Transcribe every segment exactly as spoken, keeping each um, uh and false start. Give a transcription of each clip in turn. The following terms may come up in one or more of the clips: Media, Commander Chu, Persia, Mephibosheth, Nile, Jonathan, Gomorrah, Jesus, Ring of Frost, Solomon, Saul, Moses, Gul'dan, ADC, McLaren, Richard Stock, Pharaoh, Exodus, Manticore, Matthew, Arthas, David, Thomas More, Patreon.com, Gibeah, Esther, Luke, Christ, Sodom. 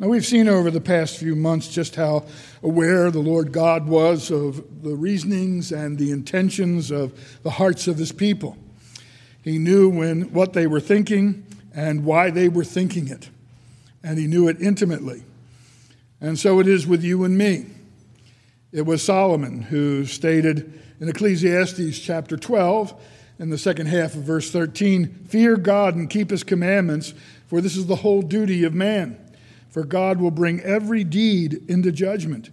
Now, we've seen over the past few months just how aware the Lord God was of the reasonings and the intentions of the hearts of his people. He knew when what they were thinking and why they were thinking it, and he knew it intimately. And so it is with you and me. It was Solomon who stated in Ecclesiastes chapter twelve, in the second half of verse thirteen, "Fear God and keep his commandments, for this is the whole duty of man. For God will bring every deed into judgment,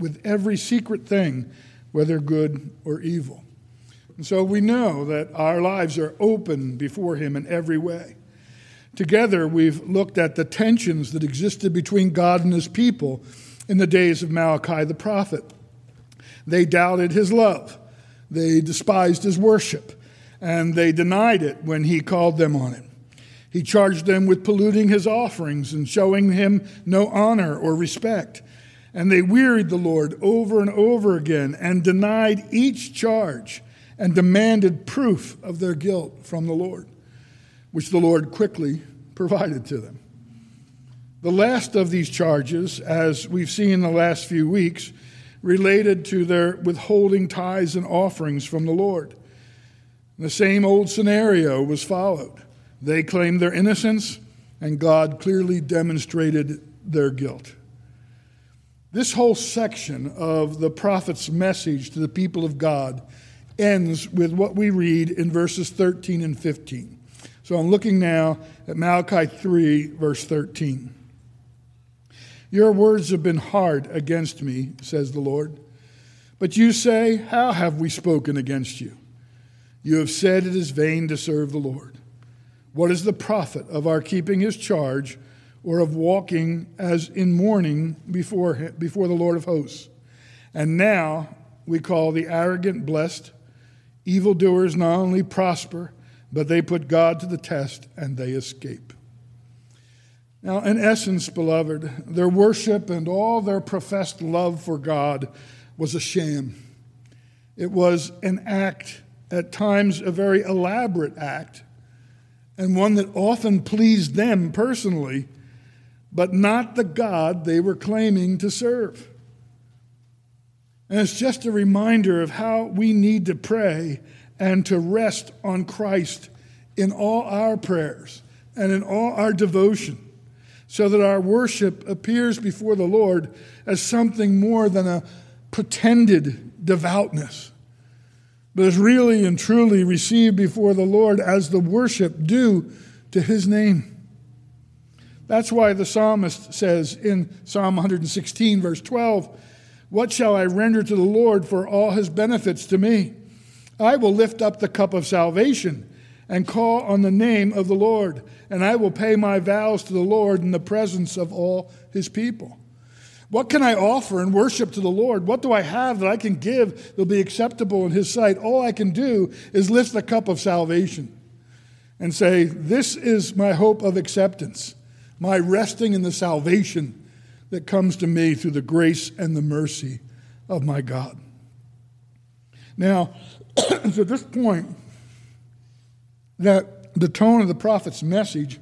with every secret thing, whether good or evil." And so we know that our lives are open before him in every way. Together, we've looked at the tensions that existed between God and his people in the days of Malachi the prophet. They doubted his love. They despised his worship. And they denied it when he called them on it. He charged them with polluting his offerings and showing him no honor or respect. And they wearied the Lord over and over again and denied each charge and demanded proof of their guilt from the Lord, which the Lord quickly provided to them. The last of these charges, as we've seen in the last few weeks, related to their withholding tithes and offerings from the Lord. The same old scenario was followed. They claimed their innocence, and God clearly demonstrated their guilt. This whole section of the prophet's message to the people of God ends with what we read in verses thirteen and fifteen. So I'm looking now at Malachi three, verse thirteen. "Your words have been hard against me," says the Lord. "But you say, 'How have we spoken against you?' You have said it is vain to serve the Lord. What is the profit of our keeping his charge or of walking as in mourning before him, before the Lord of hosts? And now we call the arrogant blessed. Evildoers not only prosper, but they put God to the test and they escape." Now, in essence, beloved, their worship and all their professed love for God was a sham. It was an act, at times a very elaborate act, and one that often pleased them personally, but not the God they were claiming to serve. And it's just a reminder of how we need to pray and to rest on Christ in all our prayers and in all our devotion, so that our worship appears before the Lord as something more than a pretended devoutness, but is really and truly received before the Lord as the worship due to his name. That's why the psalmist says in Psalm one hundred sixteen, verse twelve, "What shall I render to the Lord for all his benefits to me? I will lift up the cup of salvation and call on the name of the Lord, and I will pay my vows to the Lord in the presence of all his people." What can I offer in worship to the Lord? What do I have that I can give that will be acceptable in his sight? All I can do is lift the cup of salvation and say, this is my hope of acceptance, my resting in the salvation that comes to me through the grace and the mercy of my God. Now, it's at this point that the tone of the prophet's message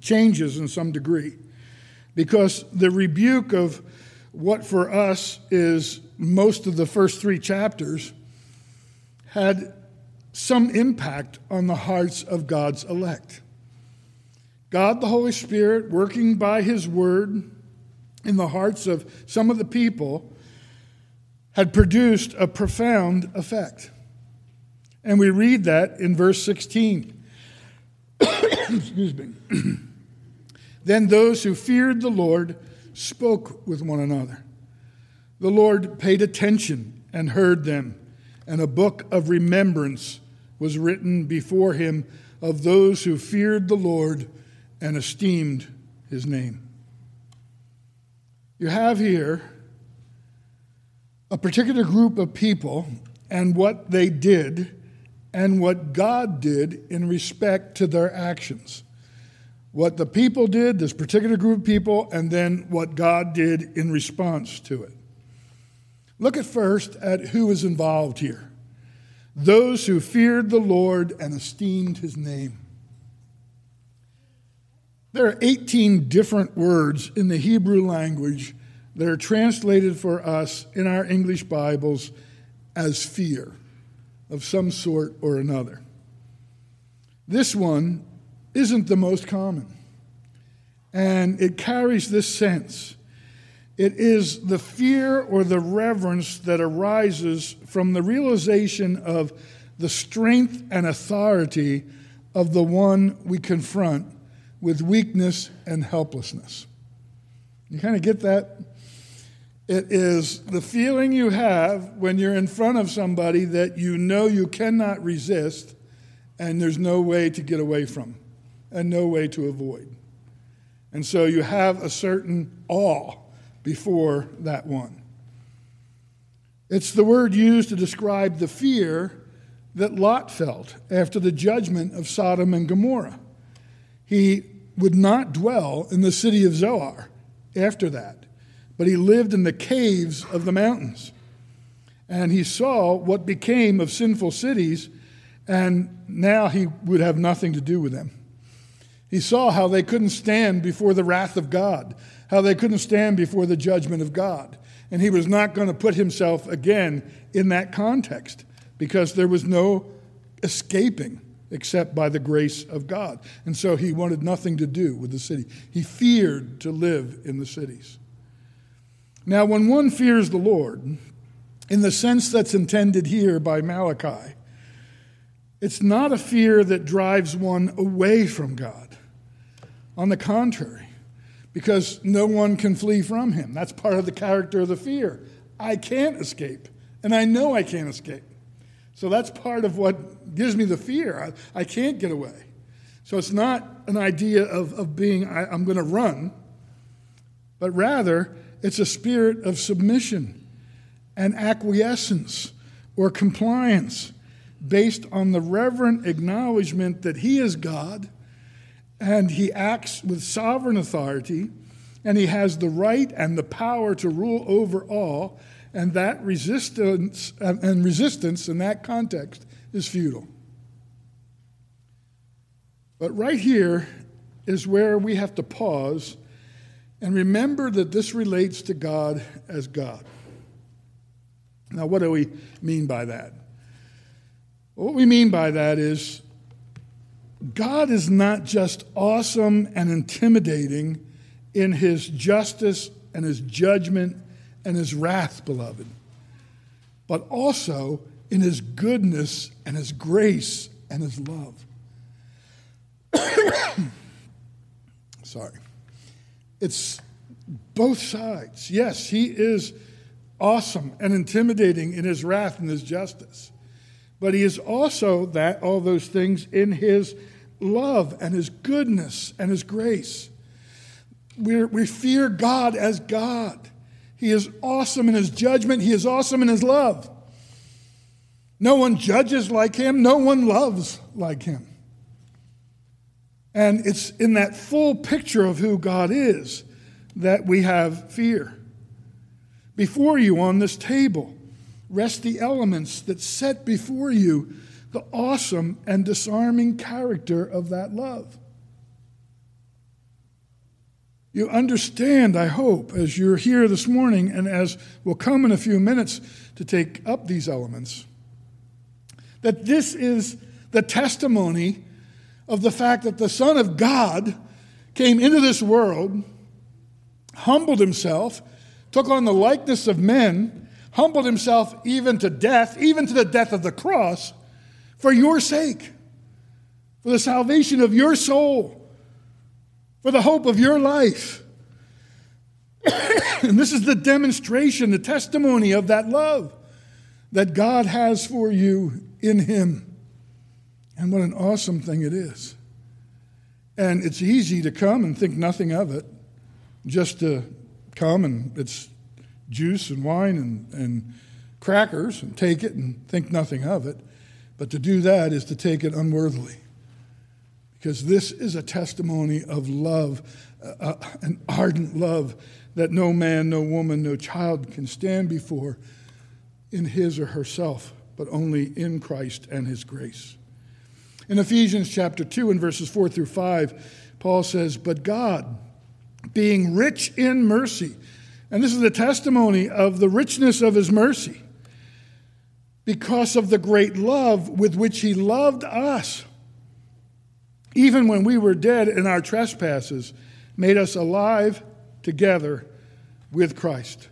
changes in some degree, because the rebuke of what for us is most of the first three chapters had some impact on the hearts of God's elect. God the Holy Spirit, working by his word in the hearts of some of the people, had produced a profound effect. And we read that in verse sixteen. Excuse me. "Then those who feared the Lord spoke with one another. The Lord paid attention and heard them, and a book of remembrance was written before him of those who feared the Lord and esteemed his name." You have here a particular group of people and what they did and what God did in respect to their actions. What the people did, this particular group of people, and then what God did in response to it. Look at first at who is involved here. Those who feared the Lord and esteemed his name. There are eighteen different words in the Hebrew language that are translated for us in our English Bibles as fear of some sort or another. This one isn't the most common, and it carries this sense. It is the fear or the reverence that arises from the realization of the strength and authority of the one we confront with weakness and helplessness. You kind of get that? It is the feeling you have when you're in front of somebody that you know you cannot resist and there's no way to get away from and no way to avoid. And so you have a certain awe before that one. It's the word used to describe the fear that Lot felt after the judgment of Sodom and Gomorrah. He would not dwell in the city of Zoar after that, but he lived in the caves of the mountains. And he saw what became of sinful cities, and now he would have nothing to do with them. He saw how they couldn't stand before the wrath of God, how they couldn't stand before the judgment of God. And he was not going to put himself again in that context because there was no escaping except by the grace of God. And so he wanted nothing to do with the city. He feared to live in the cities. Now, when one fears the Lord, in the sense that's intended here by Malachi, it's not a fear that drives one away from God. On the contrary, because no one can flee from him. That's part of the character of the fear. I can't escape, and I know I can't escape. So that's part of what gives me the fear. I, I can't get away. So it's not an idea of, of being, I, I'm going to run, but rather it's a spirit of submission and acquiescence or compliance based on the reverent acknowledgement that he is God, and he acts with sovereign authority, and he has the right and the power to rule over all, and that resistance and resistance in that context is futile. But right here is where we have to pause and remember that this relates to God as God. Now, what do we mean by that? What we mean by that is God is not just awesome and intimidating in his justice and his judgment and his wrath, beloved, but also in his goodness and his grace and his love. Sorry. It's both sides. Yes, he is awesome and intimidating in his wrath and his justice, but he is also that, all those things, in his love and his goodness and his grace. We're, we fear God as God. He is awesome in his judgment. He is awesome in his love. No one judges like him. No one loves like him. And it's in that full picture of who God is that we have fear. Before you on this table rest the elements that set before you the awesome and disarming character of that love. You understand, I hope, as you're here this morning and as will come in a few minutes to take up these elements, that this is the testimony of the fact that the Son of God came into this world, humbled himself, took on the likeness of men, humbled himself even to death, even to the death of the cross, for your sake, for the salvation of your soul, for the hope of your life. And this is the demonstration, the testimony of that love that God has for you in him. And what an awesome thing it is. And it's easy to come and think nothing of it, just to come and it's juice and wine and, and crackers and take it and think nothing of it. But to do that is to take it unworthily, because this is a testimony of love, uh, uh, an ardent love that no man, no woman, no child can stand before in his or herself, but only in Christ and his grace. In Ephesians chapter two and verses four through five, Paul says, but God, being rich in mercy, and this is the testimony of the richness of his mercy, because of the great love with which he loved us, even when we were dead in our trespasses, made us alive together with Christ.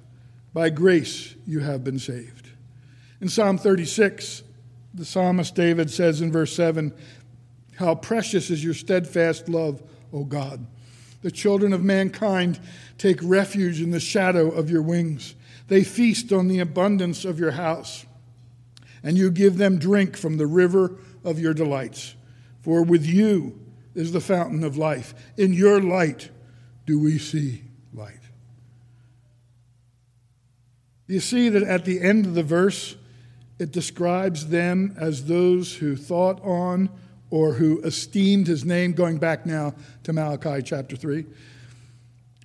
By grace you have been saved. In Psalm thirty-six, the psalmist David says in verse seven, how precious is your steadfast love, O God. The children of mankind take refuge in the shadow of your wings. They feast on the abundance of your house, and you give them drink from the river of your delights. For with you is the fountain of life. In your light do we see light. You see that at the end of the verse, it describes them as those who thought on or who esteemed his name, going back now to Malachi chapter three.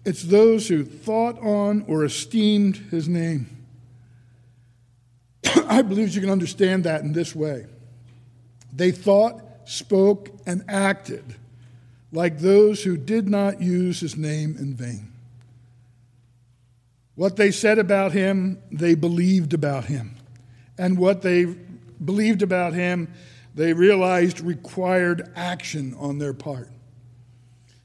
It's those who thought on or esteemed his name. I believe you can understand that in this way. They thought, spoke, and acted like those who did not use his name in vain. What they said about him, they believed about him. And what they believed about him, they realized required action on their part.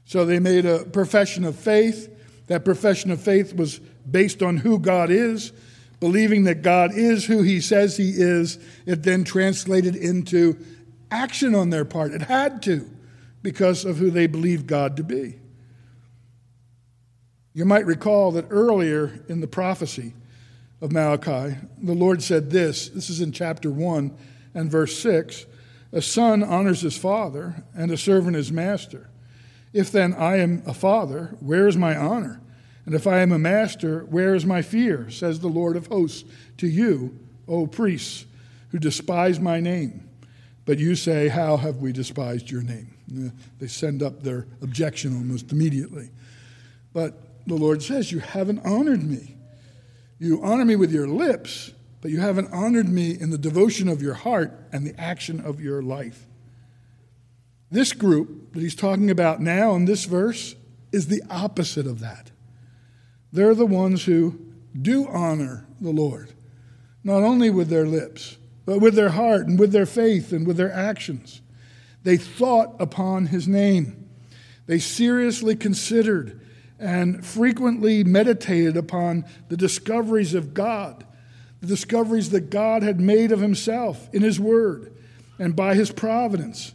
So they made a profession of faith. That profession of faith was based on who God is. Believing that God is who he says he is, it then translated into action on their part. It had to, because of who they believed God to be. You might recall that earlier in the prophecy of Malachi, the Lord said this. This is in chapter one and verse six. A son honors his father, and a servant his master. If then I am a father, where is my honor? And if I am a master, where is my fear? Says the Lord of hosts to you, O priests, who despise my name. But you say, how have we despised your name? They send up their objection almost immediately. But the Lord says, you haven't honored me. You honor me with your lips, but you haven't honored me in the devotion of your heart and the action of your life. This group that he's talking about now in this verse is the opposite of that. They're the ones who do honor the Lord, not only with their lips, but with their heart and with their faith and with their actions. They thought upon his name. They seriously considered and frequently meditated upon the discoveries of God, the discoveries that God had made of himself in his word and by his providence.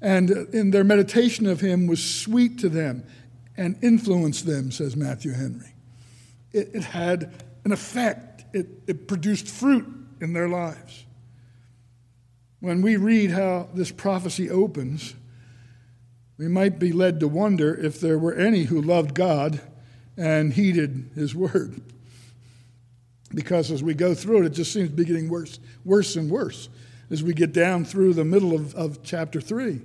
And in their meditation of him was sweet to them and influenced them, says Matthew Henry. It, it had an effect. It, it produced fruit in their lives. When we read how this prophecy opens, we might be led to wonder if there were any who loved God and heeded his word. Because as we go through it, it just seems to be getting worse, worse and worse as we get down through the middle of, of chapter three.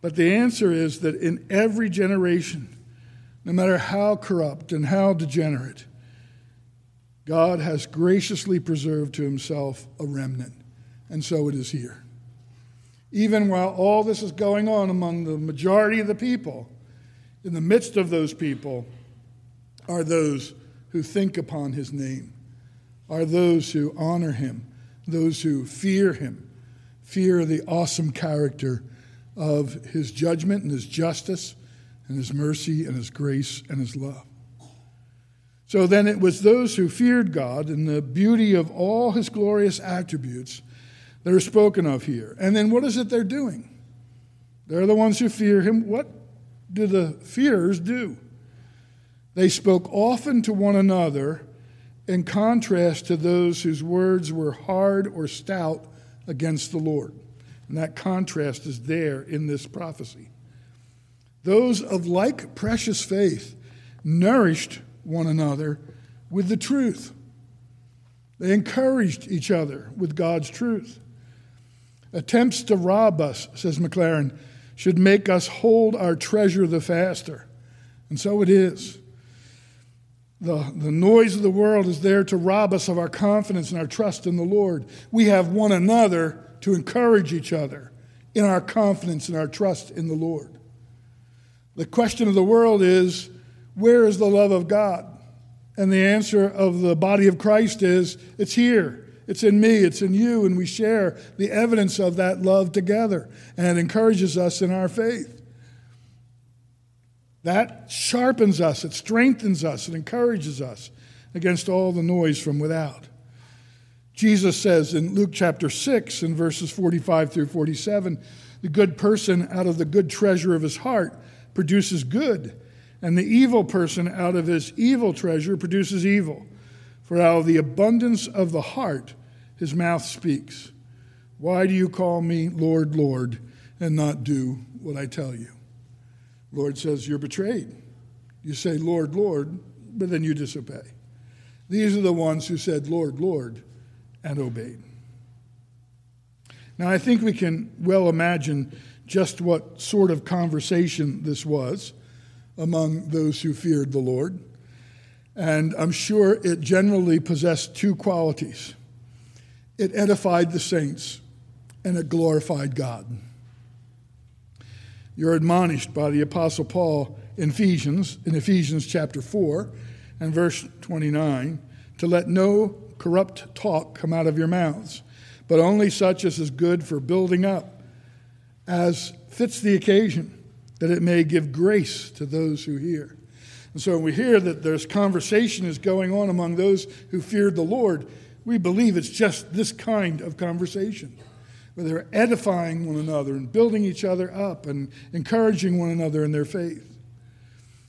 But the answer is that in every generation, no matter how corrupt and how degenerate, God has graciously preserved to himself a remnant, and so it is here. Even while all this is going on among the majority of the people, in the midst of those people are those who think upon his name, are those who honor him, those who fear him, fear the awesome character of his judgment and his justice and his mercy and his grace and his love. So then it was those who feared God and the beauty of all his glorious attributes that are spoken of here. And then what is it they're doing? They're the ones who fear him. What do the fearers do? They spoke often to one another in contrast to those whose words were hard or stout against the Lord. And that contrast is there in this prophecy. Those of like precious faith nourished one another with the truth. They encouraged each other with God's truth. Attempts to rob us, says McLaren, should make us hold our treasure the faster. And so it is. The, the noise of the world is there to rob us of our confidence and our trust in the Lord. We have one another to encourage each other in our confidence and our trust in the Lord. The question of the world is, where is the love of God? And the answer of the body of Christ is, it's here. It's in me. It's in you. And we share the evidence of that love together. And it encourages us in our faith. That sharpens us. It strengthens us. It encourages us against all the noise from without. Jesus says in Luke chapter six, in verses forty-five through forty-seven, the good person out of the good treasure of his heart produces good, and the evil person out of his evil treasure produces evil. For out of the abundance of the heart his mouth speaks. Why do you call me Lord, Lord, and not do what I tell you? Lord says, you're betrayed. You say, Lord, Lord, but then you disobey. These are the ones who said, Lord, Lord, and obeyed. Now, I think we can well imagine just what sort of conversation this was among those who feared the Lord. And I'm sure it generally possessed two qualities. It edified the saints, and it glorified God. You're admonished by the Apostle Paul in Ephesians, in Ephesians chapter four and verse twenty-nine, to let no corrupt talk come out of your mouths, but only such as is good for building up, as fits the occasion, that it may give grace to those who hear. And so when we hear that there's conversation is going on among those who feared the Lord, we believe it's just this kind of conversation, where they're edifying one another and building each other up and encouraging one another in their faith.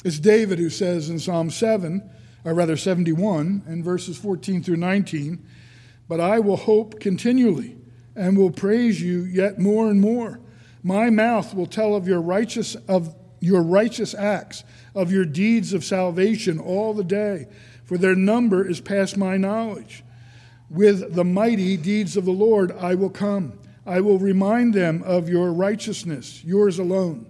It's David who says in Psalm seven, or rather seventy-one, and verses fourteen through nineteen, but I will hope continually and will praise you yet more and more. My mouth will tell of your righteous of your righteous acts, of your deeds of salvation all the day, for their number is past my knowledge. With the mighty deeds of the Lord I will come. I will remind them of your righteousness, yours alone.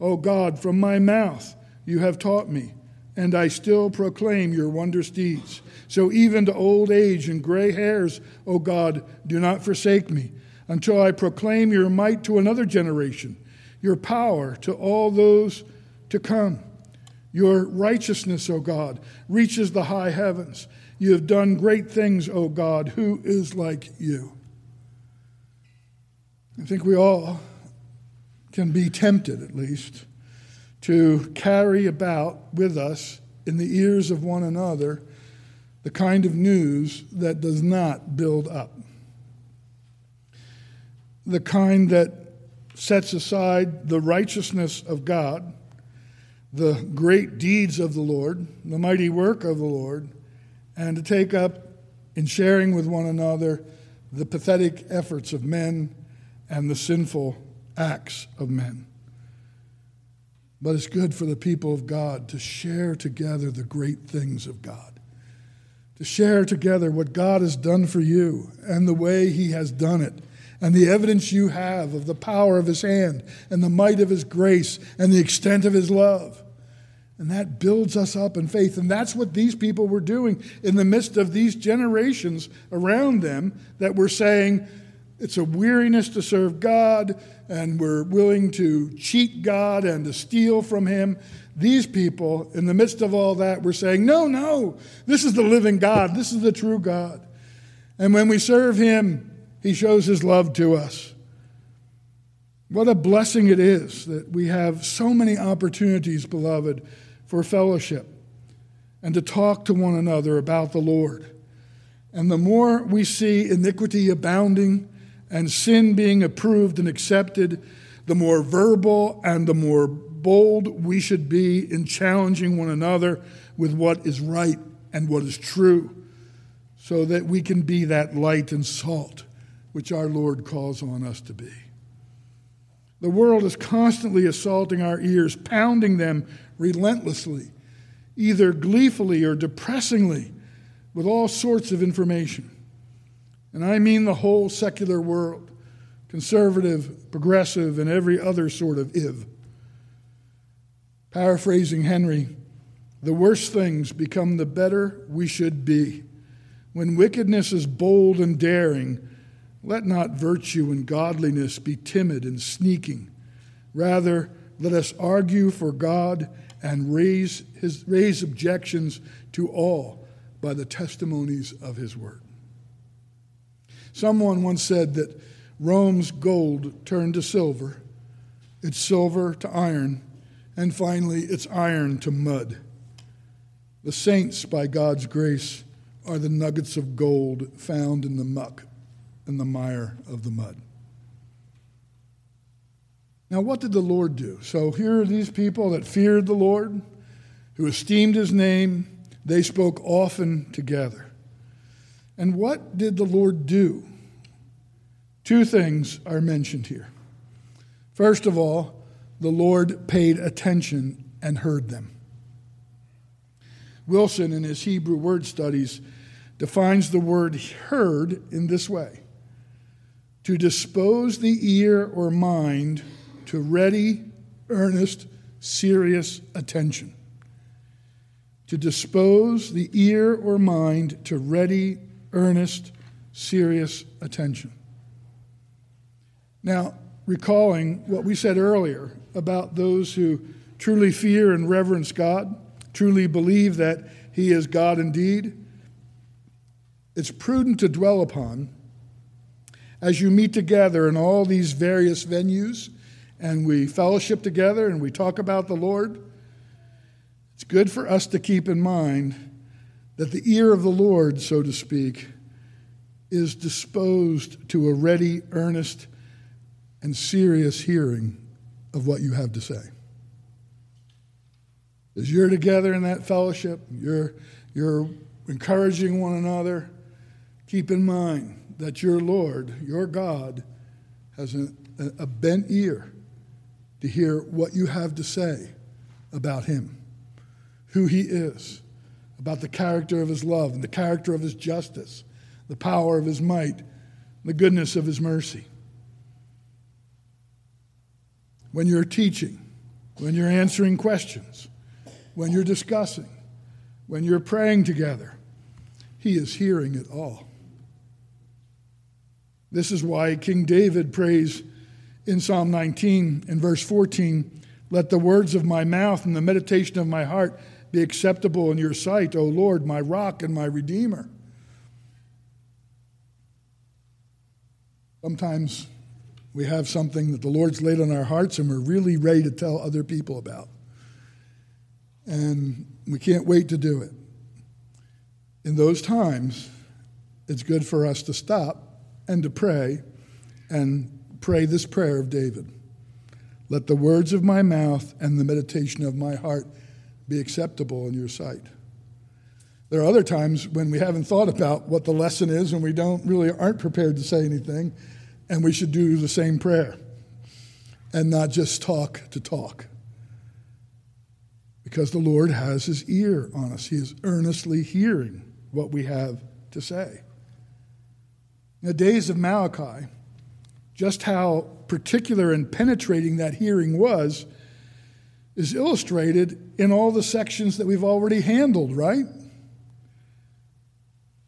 O God, from my mouth you have taught me, and I still proclaim your wondrous deeds. So even to old age and gray hairs, O God, do not forsake me, until I proclaim your might to another generation, your power to all those to come. Your righteousness, O God, reaches the high heavens. You have done great things, O God, who is like you? I think we all can be tempted, at least, to carry about with us in the ears of one another the kind of news that does not build up, the kind that sets aside the righteousness of God, the great deeds of the Lord, the mighty work of the Lord, and to take up in sharing with one another the pathetic efforts of men and the sinful acts of men. But it's good for the people of God to share together the great things of God, to share together what God has done for you and the way he has done it, and the evidence you have of the power of his hand and the might of his grace and the extent of his love. And that builds us up in faith. And that's what these people were doing in the midst of these generations around them that were saying, it's a weariness to serve God, and we're willing to cheat God and to steal from him. These people, in the midst of all that, were saying, no, no, this is the living God. This is the true God. And when we serve him, he shows his love to us. What a blessing it is that we have so many opportunities, beloved, for fellowship and to talk to one another about the Lord. And the more we see iniquity abounding and sin being approved and accepted, the more verbal and the more bold we should be in challenging one another with what is right and what is true, so that we can be that light and salt which our Lord calls on us to be. The world is constantly assaulting our ears, pounding them relentlessly, either gleefully or depressingly, with all sorts of information. And I mean the whole secular world, conservative, progressive, and every other sort of iv. Paraphrasing Henry, the worse things become the better we should be. When wickedness is bold and daring, let not virtue and godliness be timid and sneaking. Rather, Let us argue for God and raise his raise objections to all by the testimonies of his word. Someone once said that Rome's gold turned to silver, its silver to iron, and finally its iron to mud. The saints, by God's grace, are the nuggets of gold found in the muck and the mire of the mud. Now, what did the Lord do? So here are these people that feared the Lord, who esteemed his name. They spoke often together. And what did the Lord do? Two things are mentioned here. First of all, the Lord paid attention and heard them. Wilson, in his Hebrew word studies, defines the word heard in this way: to dispose the ear or mind to ready, earnest, serious attention. To dispose the ear or mind to ready, earnest, serious attention. Now, recalling what we said earlier about those who truly fear and reverence God, truly believe that he is God indeed, it's prudent to dwell upon as you meet together in all these various venues and we fellowship together and we talk about the Lord. It's good for us to keep in mind that the ear of the Lord, so to speak, is disposed to a ready, earnest, and serious hearing of what you have to say. As you're together in that fellowship, you're, you're encouraging one another, keep in mind that your Lord, your God, has a, a bent ear to hear what you have to say about him, who he is, about the character of his love and the character of his justice, the power of his might, the goodness of his mercy. When you're teaching, when you're answering questions, when you're discussing, when you're praying together, he is hearing it all. This is why King David prays in Psalm nineteen, in verse fourteen, "Let the words of my mouth and the meditation of my heart be acceptable in your sight, O Lord, my rock and my redeemer." Sometimes we have something that the Lord's laid on our hearts and we're really ready to tell other people about. And we can't wait to do it. In those times, it's good for us to stop and to pray and pray this prayer of David. Let the words of my mouth and the meditation of my heart be acceptable in your sight. There are other times when we haven't thought about what the lesson is and we don't really aren't prepared to say anything, and we should do the same prayer and not just talk to talk. Because the Lord has his ear on us. He is earnestly hearing what we have to say. In the days of Malachi, just how particular and penetrating that hearing was is illustrated in all the sections that we've already handled, right?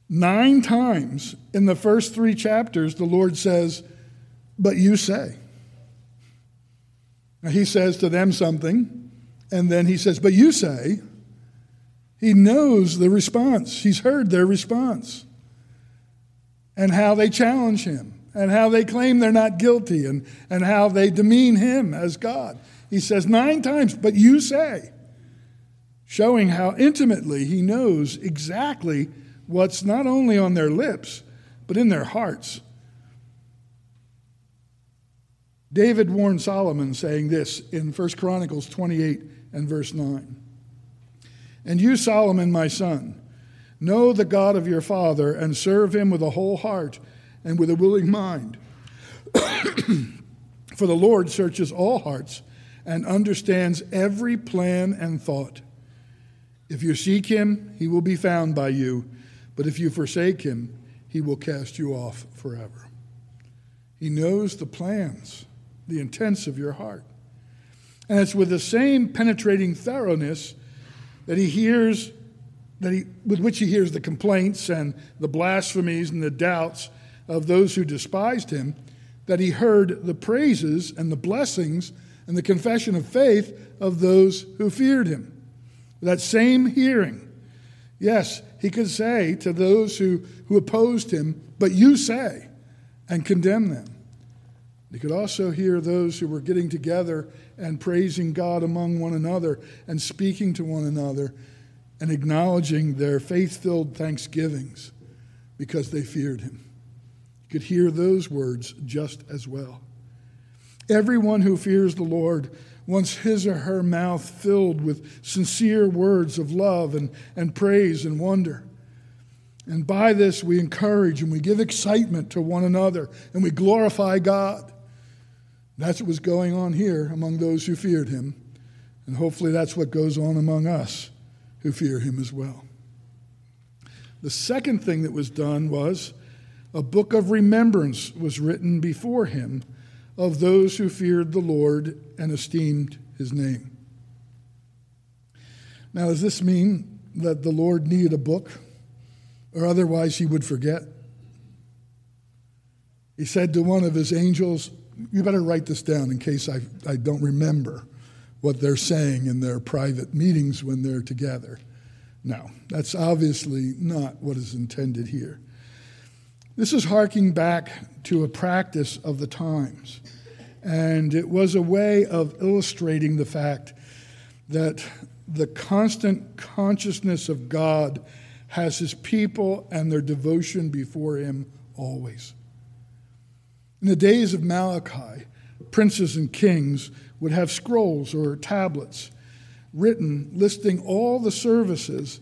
Nine times in the first three chapters, the Lord says, "But you say." Now, he says to them something. And then he says, "But you say." He knows the response. He's heard their response and how they challenge him and how they claim they're not guilty and, and how they demean him as God. He says nine times, "But you say," showing how intimately he knows exactly what's not only on their lips, but in their hearts. David warned Solomon saying this in First Chronicles twenty-eight and verse nine. "And you, Solomon, my son, know the God of your father and serve him with a whole heart and with a willing mind. For the Lord searches all hearts and understands every plan and thought. If you seek him, he will be found by you. But if you forsake him, he will cast you off forever." He knows the plans, the intents of your heart. And it's with the same penetrating thoroughness that he hears, that he, with which he hears the complaints and the blasphemies and the doubts of those who despised him, that he heard the praises and the blessings and the confession of faith of those who feared him. That same hearing. Yes, he could say to those who, who opposed him, but you say, and condemn them. He could also hear those who were getting together and praising God among one another and speaking to one another and acknowledging their faith-filled thanksgivings because they feared him. You could hear those words just as well. Everyone who fears the Lord wants his or her mouth filled with sincere words of love and, and praise and wonder. And by this we encourage and we give excitement to one another and we glorify God. That's what was going on here among those who feared him. And hopefully that's what goes on among us who fear him as well. The second thing that was done was a book of remembrance was written before him of those who feared the Lord and esteemed his name. Now, does this mean that the Lord needed a book, or otherwise he would forget? He said to one of his angels, you better write this down in case I, I don't remember what they're saying in their private meetings when they're together. No, that's obviously not what is intended here. This is harking back to a practice of the times, and it was a way of illustrating the fact that the constant consciousness of God has his people and their devotion before him always. In the days of Malachi, princes and kings would have scrolls or tablets written listing all the services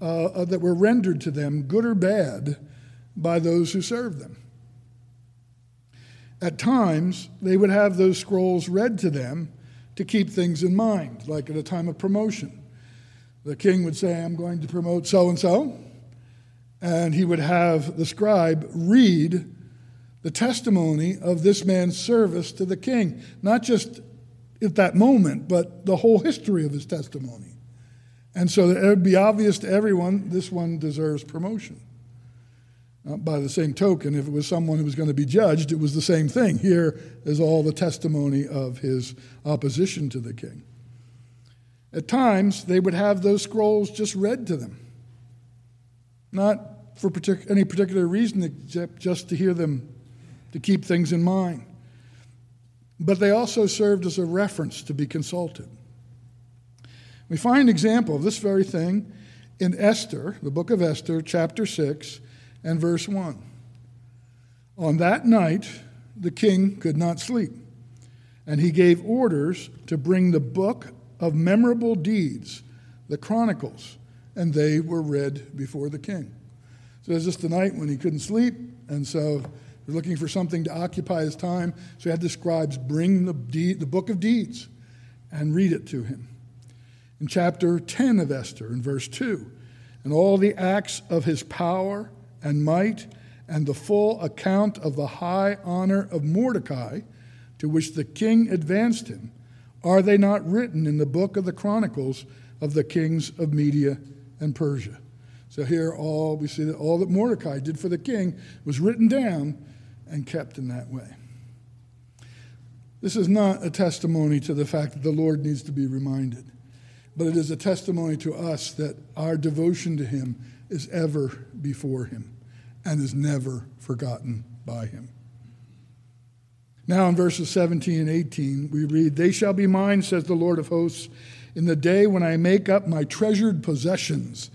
uh, that were rendered to them, good or bad, by those who served them. At times, they would have those scrolls read to them to keep things in mind, like at a time of promotion. The king would say, I'm going to promote so-and-so, and he would have the scribe read the testimony of this man's service to the king, not just at that moment, but the whole history of his testimony. And so that it would be obvious to everyone, this one deserves promotion. By the same token, if it was someone who was going to be judged, it was the same thing. Here is all the testimony of his opposition to the king. At times, they would have those scrolls just read to them, not for partic- any particular reason except just to hear them, to keep things in mind. But they also served as a reference to be consulted. We find an example of this very thing in Esther, the book of Esther, chapter six, and verse one. On that night, the king could not sleep, and he gave orders to bring the book of memorable deeds, the Chronicles, and they were read before the king. So it was just the night when he couldn't sleep, and so he was looking for something to occupy his time, so he had the scribes bring the, de- the book of deeds and read it to him. In chapter ten of Esther, in verse two, and all the acts of his power and might, and the full account of the high honor of Mordecai, to which the king advanced him, are they not written in the book of the Chronicles of the kings of Media and Persia? So here all we see that all that Mordecai did for the king was written down and kept in that way. This is not a testimony to the fact that the Lord needs to be reminded, but it is a testimony to us that our devotion to him is ever before him and is never forgotten by him. Now in verses seventeen and eighteen, we read, They shall be mine, says the Lord of hosts, in the day when I make up my treasured possessions,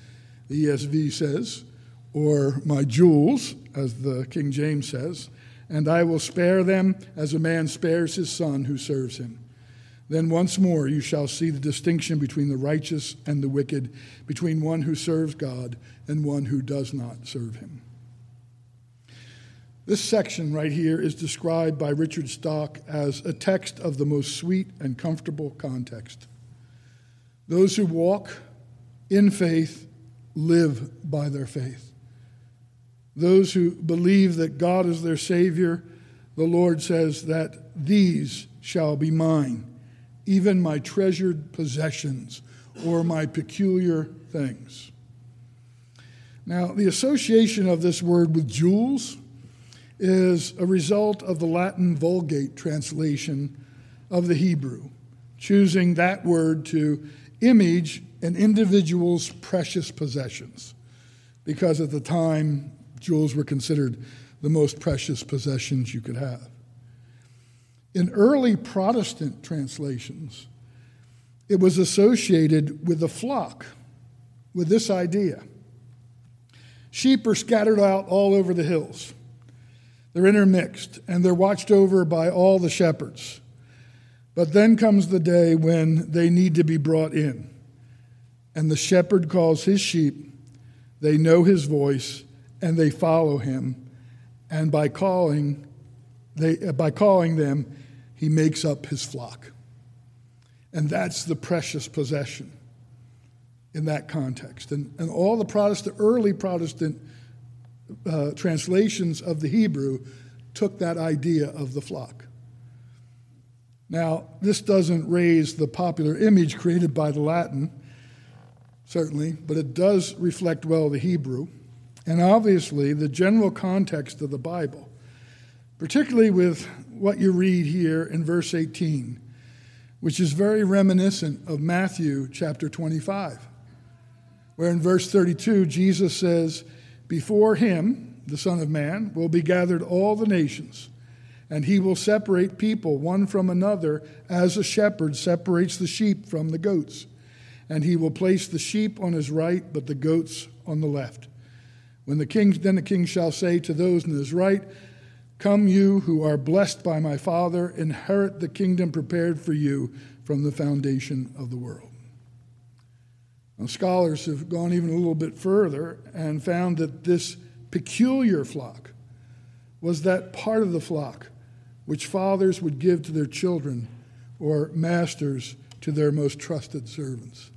the E S V says, or my jewels, as the King James says, and I will spare them as a man spares his son who serves him. Then once more you shall see the distinction between the righteous and the wicked, between one who serves God and one who does not serve him. This section right here is described by Richard Stock as a text of the most sweet and comfortable context. Those who walk in faith live by their faith. Those who believe that God is their Savior, the Lord says that these shall be mine, even my treasured possessions or my peculiar things. Now, the association of this word with jewels is a result of the Latin Vulgate translation of the Hebrew, choosing that word to image an individual's precious possessions, because at the time, jewels were considered the most precious possessions you could have. In early Protestant translations, it was associated with the flock, with this idea. Sheep are scattered out all over the hills. They're intermixed, and they're watched over by all the shepherds. But then comes the day when they need to be brought in, and the shepherd calls his sheep. They know his voice, and they follow him. And by calling, they by calling them, he makes up his flock. And that's the precious possession in that context. And, and all the Protestant, early Protestant uh, translations of the Hebrew took that idea of the flock. Now, this doesn't raise the popular image created by the Latin, certainly, but it does reflect well the Hebrew, and obviously the general context of the Bible, particularly with what you read here in verse eighteen, which is very reminiscent of Matthew chapter twenty-five, where in verse thirty-two, Jesus says, "Before him, the Son of Man, will be gathered all the nations, and he will separate people one from another as a shepherd separates the sheep from the goats. And he will place the sheep on his right, but the goats on the left. When the king, then the king shall say to those on his right, 'Come you who are blessed by my Father, inherit the kingdom prepared for you from the foundation of the world.'" Now, scholars have gone even a little bit further and found that this peculiar flock was that part of the flock which fathers would give to their children or masters to their most trusted servants.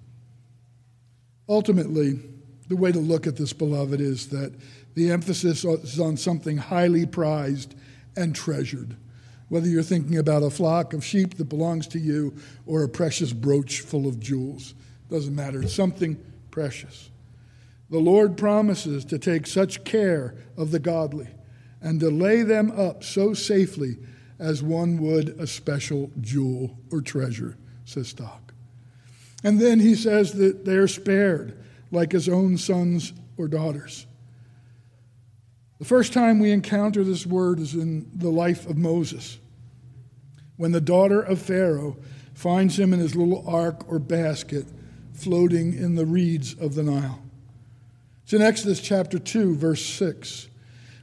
Ultimately, the way to look at this, beloved, is that the emphasis is on something highly prized and treasured, whether you're thinking about a flock of sheep that belongs to you or a precious brooch full of jewels. Doesn't matter. It's something precious. The Lord promises to take such care of the godly and to lay them up so safely as one would a special jewel or treasure, says Stock. And then he says that they are spared like his own sons or daughters. The first time we encounter this word is in the life of Moses, when the daughter of Pharaoh finds him in his little ark or basket floating in the reeds of the Nile. It's in Exodus chapter two, verse six.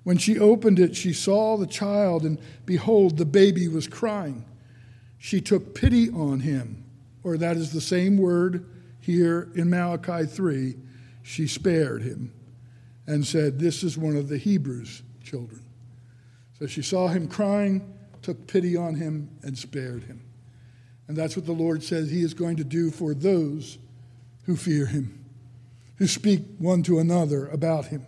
When she opened it, she saw the child, and behold, the baby was crying. She took pity on him, or that is the same word here in Malachi three. She spared him and said, "This is one of the Hebrews' children." So she saw him crying, took pity on him, and spared him. And that's what the Lord says he is going to do for those who fear him, who speak one to another about him.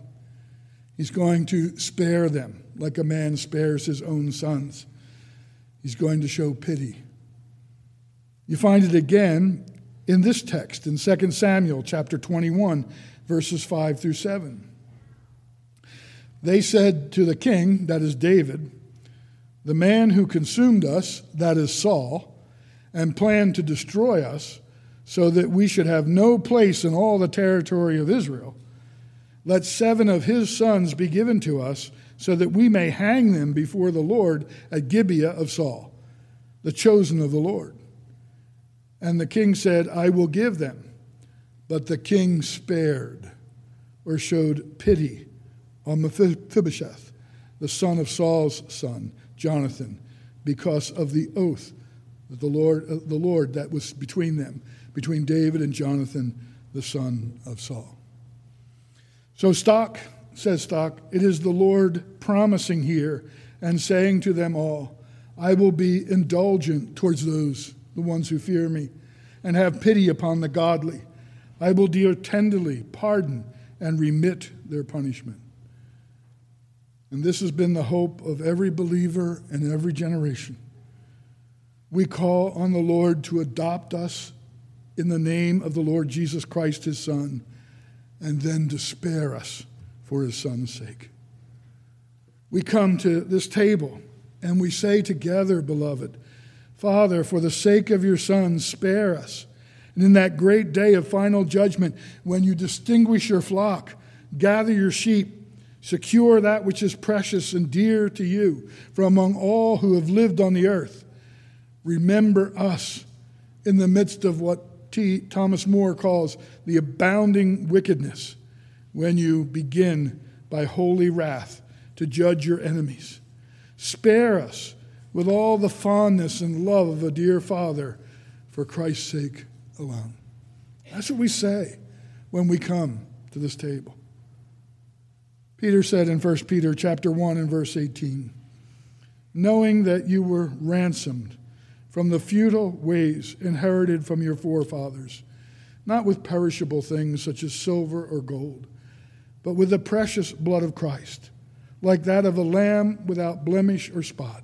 He's going to spare them like a man spares his own sons. He's going to show pity. You find it again in this text, in Second Samuel chapter twenty-one, verses five through seven. They said to the king, that is David, "The man who consumed us, that is Saul, and planned to destroy us so that we should have no place in all the territory of Israel, let seven of his sons be given to us so that we may hang them before the Lord at Gibeah of Saul, the chosen of the Lord." And the king said, "I will give them." But the king spared or showed pity on Mephibosheth, the son of Saul's son, Jonathan, because of the oath that the Lord, the Lord that was between them, between David and Jonathan, the son of Saul. So Stock, says Stock, it is the Lord promising here and saying to them all, "I will be indulgent towards those, the ones who fear me, and have pity upon the godly. I will deal tenderly, pardon, and remit their punishment." And this has been the hope of every believer in every generation. We call on the Lord to adopt us in the name of the Lord Jesus Christ, his Son, and then to spare us for his Son's sake. We come to this table and we say together, beloved, Father, for the sake of your Son, spare us. And in that great day of final judgment, when you distinguish your flock, gather your sheep, secure that which is precious and dear to you from among all who have lived on the earth. Remember us in the midst of what T. Thomas More calls the abounding wickedness, when you begin by holy wrath to judge your enemies. Spare us with all the fondness and love of a dear Father, for Christ's sake alone. That's what we say when we come to this table. Peter said in First Peter chapter one and verse eighteen, knowing that you were ransomed from the futile ways inherited from your forefathers, not with perishable things such as silver or gold, but with the precious blood of Christ, like that of a lamb without blemish or spot.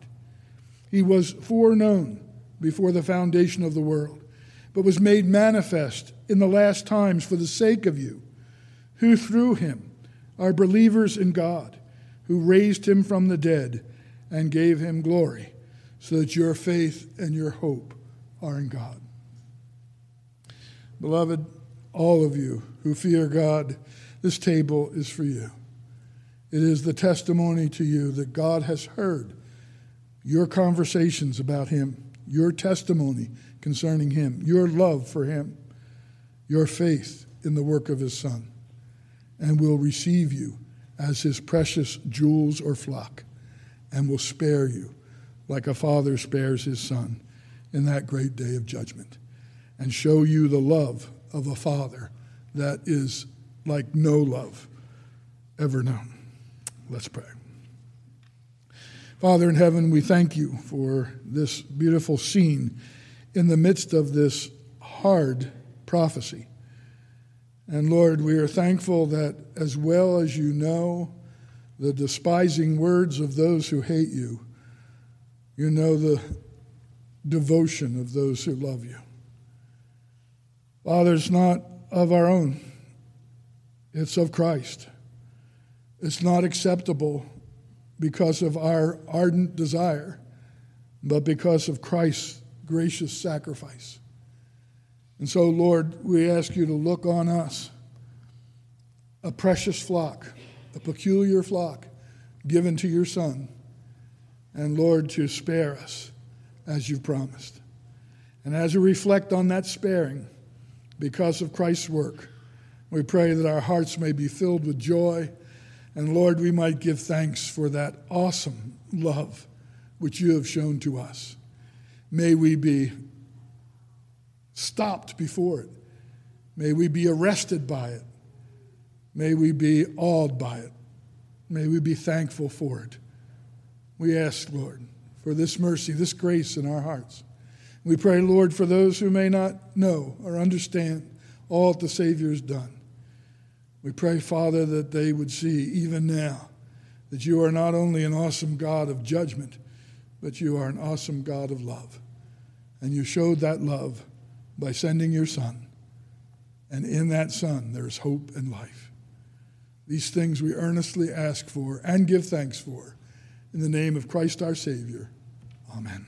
He was foreknown before the foundation of the world, but was made manifest in the last times for the sake of you, who through him are believers in God, who raised him from the dead and gave him glory, so that your faith and your hope are in God. Beloved, all of you who fear God, this table is for you. It is the testimony to you that God has heard your conversations about him, your testimony concerning him, your love for him, your faith in the work of his Son, and will receive you as his precious jewels or flock, and will spare you like a father spares his son in that great day of judgment, and show you the love of a father that is like no love ever known. Let's pray. Father in heaven, we thank you for this beautiful scene in the midst of this hard prophecy. And Lord, we are thankful that as well as you know the despising words of those who hate you, you know the devotion of those who love you. Father, it's not of our own. It's of Christ. It's not acceptable because of our ardent desire, but because of Christ's gracious sacrifice. And so, Lord, we ask you to look on us, a precious flock, a peculiar flock given to your Son, and, Lord, to spare us as you've promised. And as we reflect on that sparing because of Christ's work, we pray that our hearts may be filled with joy, and, Lord, we might give thanks for that awesome love which you have shown to us. May we be stopped before it. May we be arrested by it. May we be awed by it. May we be thankful for it. We ask, Lord, for this mercy, this grace in our hearts. We pray, Lord, for those who may not know or understand all that the Savior has done. We pray, Father, that they would see, even now, that you are not only an awesome God of judgment, but you are an awesome God of love. And you showed that love by sending your Son. And in that Son, there is hope and life. These things we earnestly ask for and give thanks for. In the name of Christ our Savior, amen.